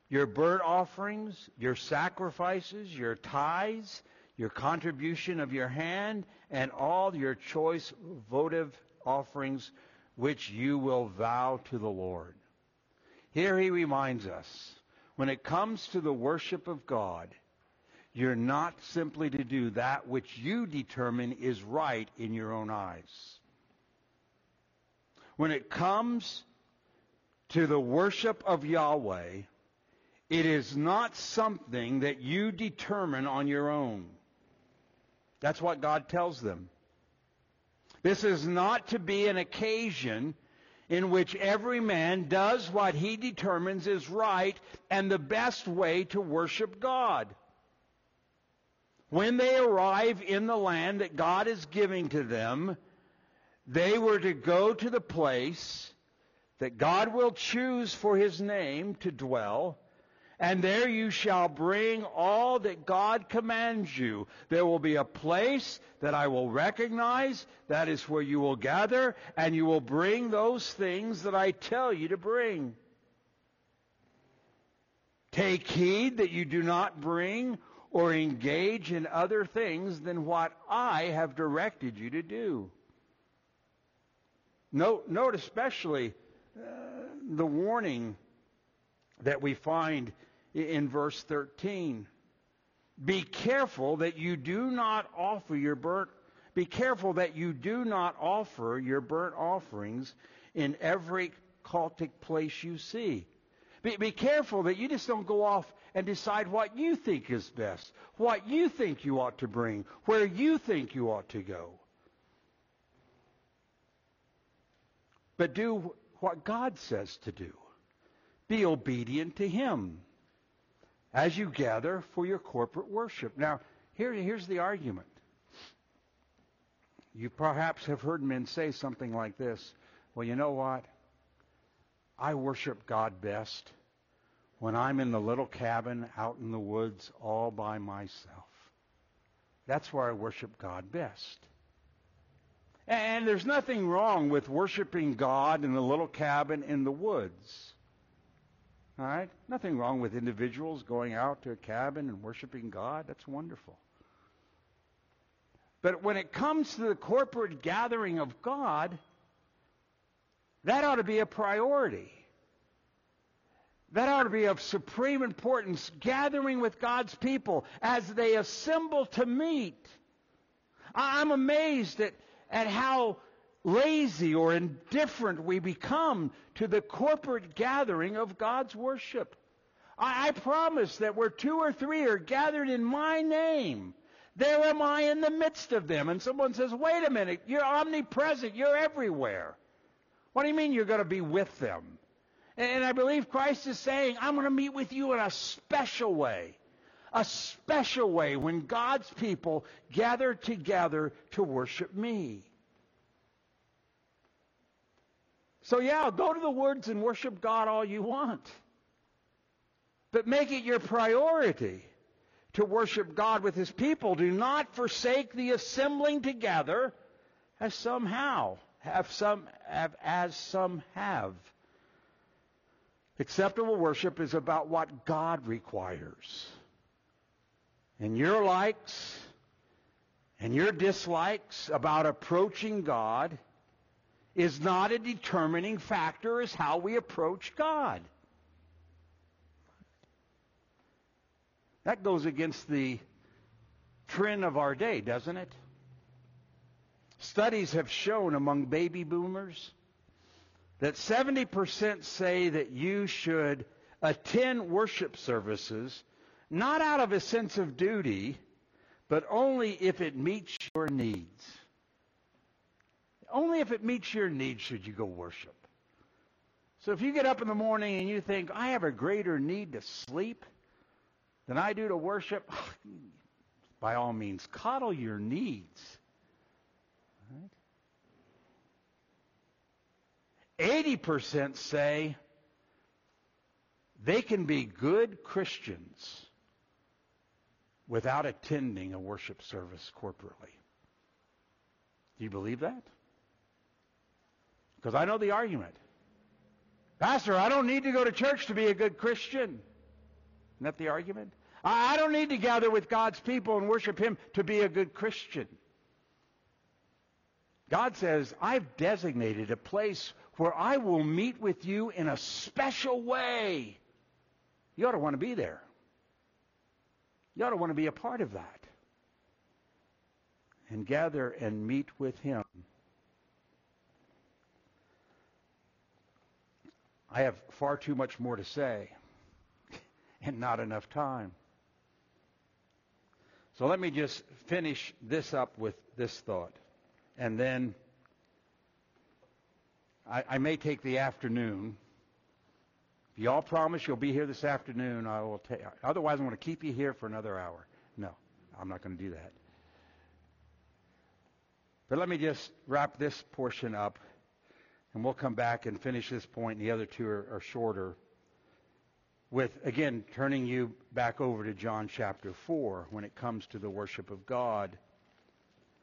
your burnt offerings, your sacrifices, your tithes, your contribution of your hand, and all your choice votive offerings which you will vow to the Lord. Here He reminds us, when it comes to the worship of God, you're not simply to do that which you determine is right in your own eyes. When it comes to the worship of Yahweh, it is not something that you determine on your own. That's what God tells them. This is not to be an occasion in which every man does what he determines is right and the best way to worship God. When they arrive in the land that God is giving to them, they were to go to the place that God will choose for His name to dwell, and there you shall bring all that God commands you. There will be a place that I will recognize. That is where you will gather, and you will bring those things that I tell you to bring. Take heed that you do not bring or engage in other things than what I have directed you to do. Note, note especially uh, the warning that we find in verse thirteen. Be careful that you do not offer your burnt be careful that you do not offer your burnt offerings in every cultic place you see. Be, be careful that you just don't go off and decide what you think is best, what you think you ought to bring, where you think you ought to go. But do what God says to do. Be obedient to Him as you gather for your corporate worship. Now, here, here's the argument. You perhaps have heard men say something like this. Well, you know what? I worship God best when I'm in the little cabin out in the woods all by myself. That's where I worship God best. And there's nothing wrong with worshiping God in the little cabin in the woods. All right? Nothing wrong with individuals going out to a cabin and worshiping God. That's wonderful. But when it comes to the corporate gathering of God, that ought to be a priority. That ought to be of supreme importance, gathering with God's people as they assemble to meet. I'm amazed at, at how lazy or indifferent we become to the corporate gathering of God's worship. I, I promise that where two or three are gathered in my name, there am I in the midst of them. And someone says, wait a minute, you're omnipresent, you're everywhere. What do you mean you're going to be with them? And, and I believe Christ is saying, I'm going to meet with you in a special way. A special way when God's people gather together to worship me. So yeah, go to the woods and worship God all you want. But make it your priority to worship God with his people. Do not forsake the assembling together as somehow, have some, have, as some have. Acceptable worship is about what God requires. And your likes and your dislikes about approaching God is not a determining factor as how we approach God. That goes against the trend of our day, doesn't it? Studies have shown among baby boomers that seventy percent say that you should attend worship services not out of a sense of duty, but only if it meets your needs. Only if it meets your needs should you go worship. So if you get up in the morning and you think, I have a greater need to sleep than I do to worship, by all means, coddle your needs. eighty percent say they can be good Christians without attending a worship service corporately. Do you believe that? Because I know the argument. Pastor, I don't need to go to church to be a good Christian. Isn't that the argument? I don't need to gather with God's people and worship him to be a good Christian. God says, I've designated a place where I will meet with you in a special way. You ought to want to be there. You ought to want to be a part of that. And gather and meet with him. I have far too much more to say and not enough time. So let me just finish this up with this thought. And then I, I may take the afternoon. If you all promise you'll be here this afternoon, I will take. Otherwise, I'm going to keep you here for another hour. No, I'm not going to do that. But let me just wrap this portion up, and we'll come back and finish this point, and the other two are, are shorter, with, again, turning you back over to John chapter four when it comes to the worship of God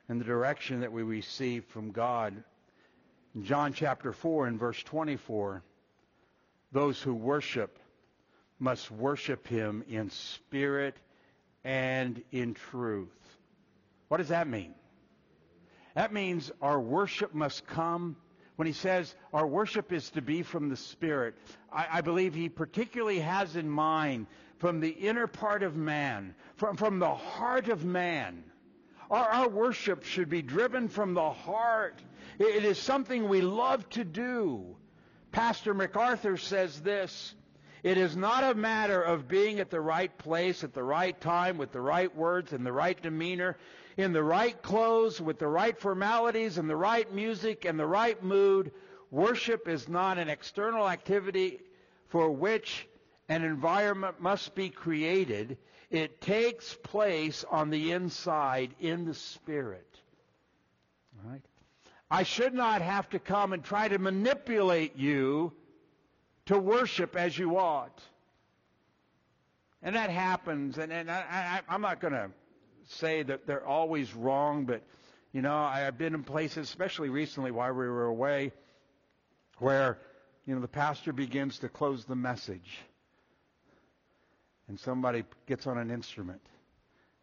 and the direction that we receive from God. In John chapter four and verse twenty-four, those who worship must worship him in spirit and in truth. What does that mean? That means our worship must come. When he says our worship is to be from the Spirit, I, I believe he particularly has in mind from the inner part of man, from, from the heart of man. Our, our worship should be driven from the heart. It, it is something we love to do. Pastor MacArthur says this: it is not a matter of being at the right place at the right time with the right words and the right demeanor, in the right clothes, with the right formalities, and the right music, and the right mood. Worship is not an external activity for which an environment must be created. It takes place on the inside, in the Spirit. All right? I should not have to come and try to manipulate you to worship as you ought. And that happens, and, and I, I, I'm not going to say that they're always wrong, but you know, I've been in places, especially recently while we were away, where you know the pastor begins to close the message, and somebody gets on an instrument,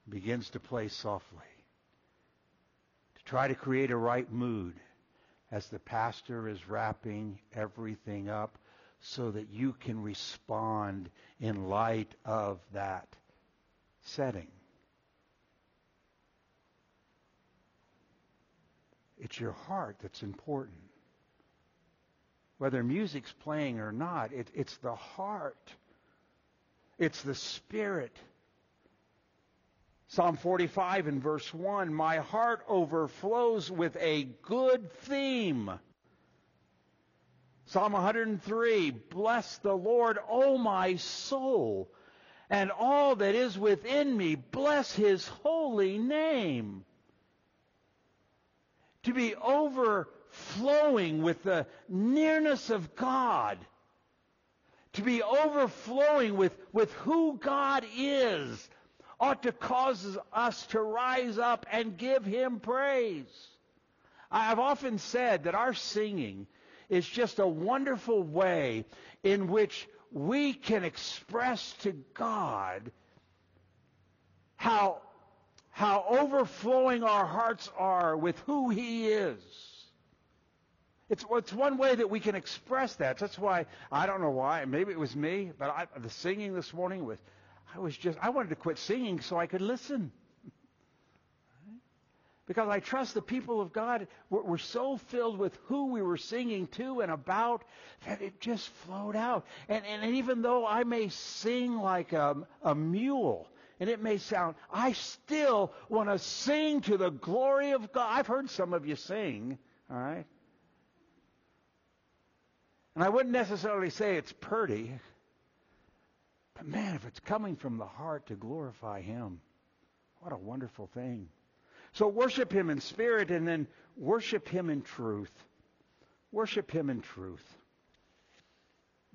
begins to play softly, to try to create a right mood as the pastor is wrapping everything up, so that you can respond in light of that setting. It's your heart that's important. Whether music's playing or not, it, it's the heart. It's the Spirit. Psalm forty-five and verse one, my heart overflows with a good theme. Psalm one hundred three, bless the Lord, O my soul, and all that is within me, bless his holy name. To be over flowing with the nearness of God, to be overflowing with, with who God is, ought to cause us to rise up and give Him praise. I've often said that our singing is just a wonderful way in which we can express to God how, how overflowing our hearts are with who He is. It's, it's one way that we can express that. That's why, I don't know why, maybe it was me, but I, the singing this morning was, I was just, I wanted to quit singing so I could listen. Because I trust the people of God were so filled with who we were singing to and about that it just flowed out. And, and even though I may sing like a, a mule, and it may sound, I still want to sing to the glory of God. I've heard some of you sing, all right? And I wouldn't necessarily say it's pretty, but man, if it's coming from the heart to glorify Him, what a wonderful thing. So worship Him in spirit and then worship Him in truth. Worship Him in truth.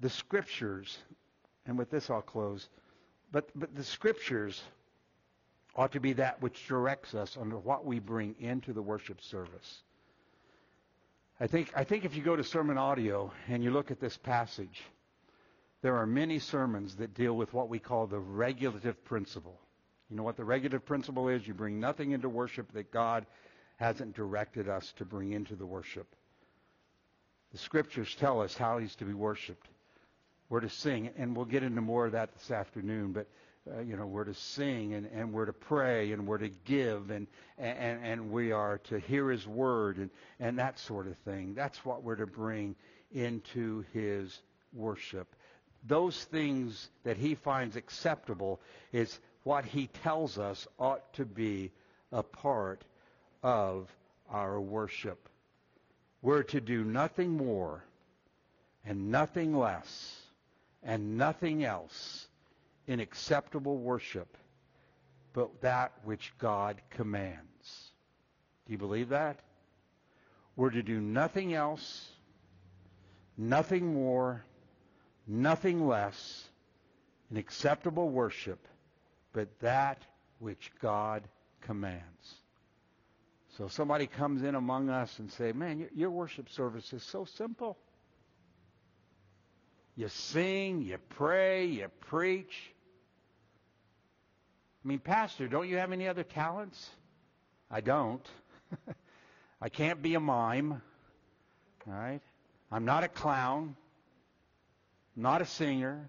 The Scriptures, and with this I'll close, but, but the Scriptures ought to be that which directs us under what we bring into the worship service. I think, I think if you go to Sermon Audio and you look at this passage, there are many sermons that deal with what we call the regulative principle. You know what the regulative principle is? You bring nothing into worship that God hasn't directed us to bring into the worship. The Scriptures tell us how He's to be worshipped. We're to sing, and we'll get into more of that this afternoon, but uh, you know, we're to sing, and, and we're to pray, and we're to give, and, and, and we are to hear His word, and, and that sort of thing. That's what we're to bring into His worship. Those things that He finds acceptable is what He tells us ought to be a part of our worship. We're to do nothing more and nothing less and nothing else in acceptable worship but that which God commands. Do you believe that? We're to do nothing else, nothing more, nothing less in acceptable worship but that which God commands. So somebody comes in among us and say, man, your, your worship service is so simple. You sing, you pray, you preach. I mean, Pastor, don't you have any other talents? I don't. I can't be a mime. All right? I'm not a clown. I'm not a singer.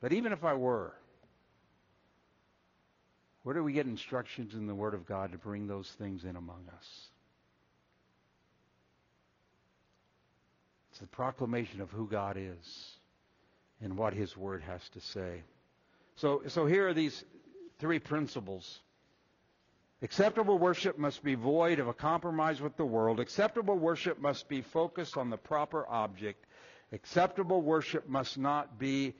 But even if I were, where do we get instructions in the Word of God to bring those things in among us? It's the proclamation of who God is and what His Word has to say. So, so here are these three principles. Acceptable worship must be void of a compromise with the world. Acceptable worship must be focused on the proper object. Acceptable worship must not be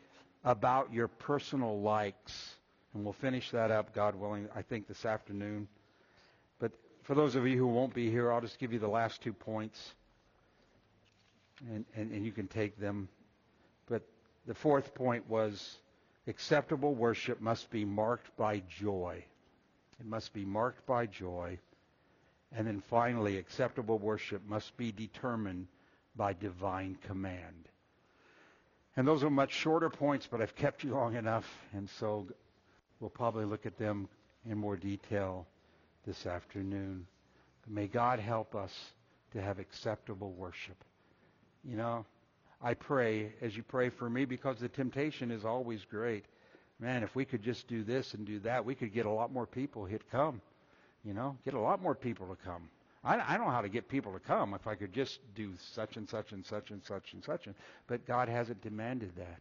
about your personal likes. And we'll finish that up, God willing, I think this afternoon. But for those of you who won't be here, I'll just give you the last two points. And, and, and you can take them. But the fourth point was acceptable worship must be marked by joy. It must be marked by joy. And then finally, acceptable worship must be determined by divine command. And those are much shorter points, but I've kept you long enough. And so we'll probably look at them in more detail this afternoon. May God help us to have acceptable worship. You know, I pray as you pray for me, because the temptation is always great. Man, if we could just do this and do that, we could get a lot more people here to come. You know, get a lot more people to come. I, I know how to get people to come if I could just do such and such and such and such and such. And, but God hasn't demanded that.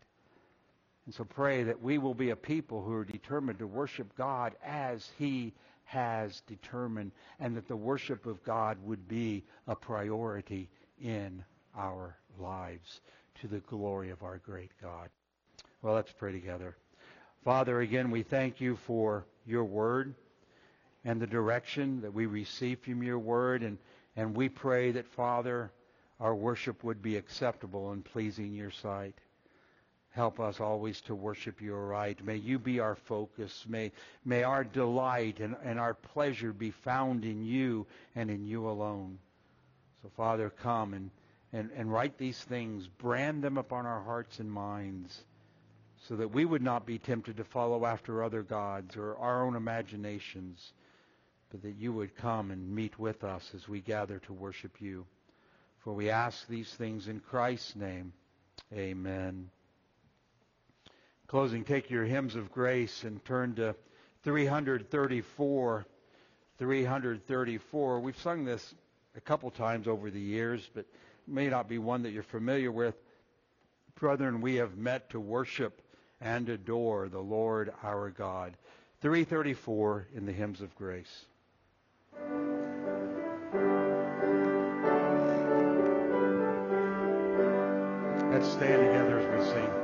And so pray that we will be a people who are determined to worship God as He has determined, and that the worship of God would be a priority in our lives to the glory of our great God. Well, let's pray together. Father, again, we thank You for Your Word and the direction that we receive from Your Word, and, And we pray that, Father, our worship would be acceptable and pleasing your sight. Help us always to worship you aright. May you be our focus. May, may our delight and, and our pleasure be found in you and in you alone. So, Father, come and, and, and write these things. Brand them upon our hearts and minds so that we would not be tempted to follow after other gods or our own imaginations, but that you would come and meet with us as we gather to worship you. For we ask these things in Christ's name. Amen. Closing, take your Hymns of Grace and turn to three thirty-four. three thirty-four. We've sung this a couple times over the years, but it may not be one that you're familiar with. Brethren, we have met to worship and adore the Lord our God. three thirty-four in the Hymns of Grace. Let's stand together as we sing.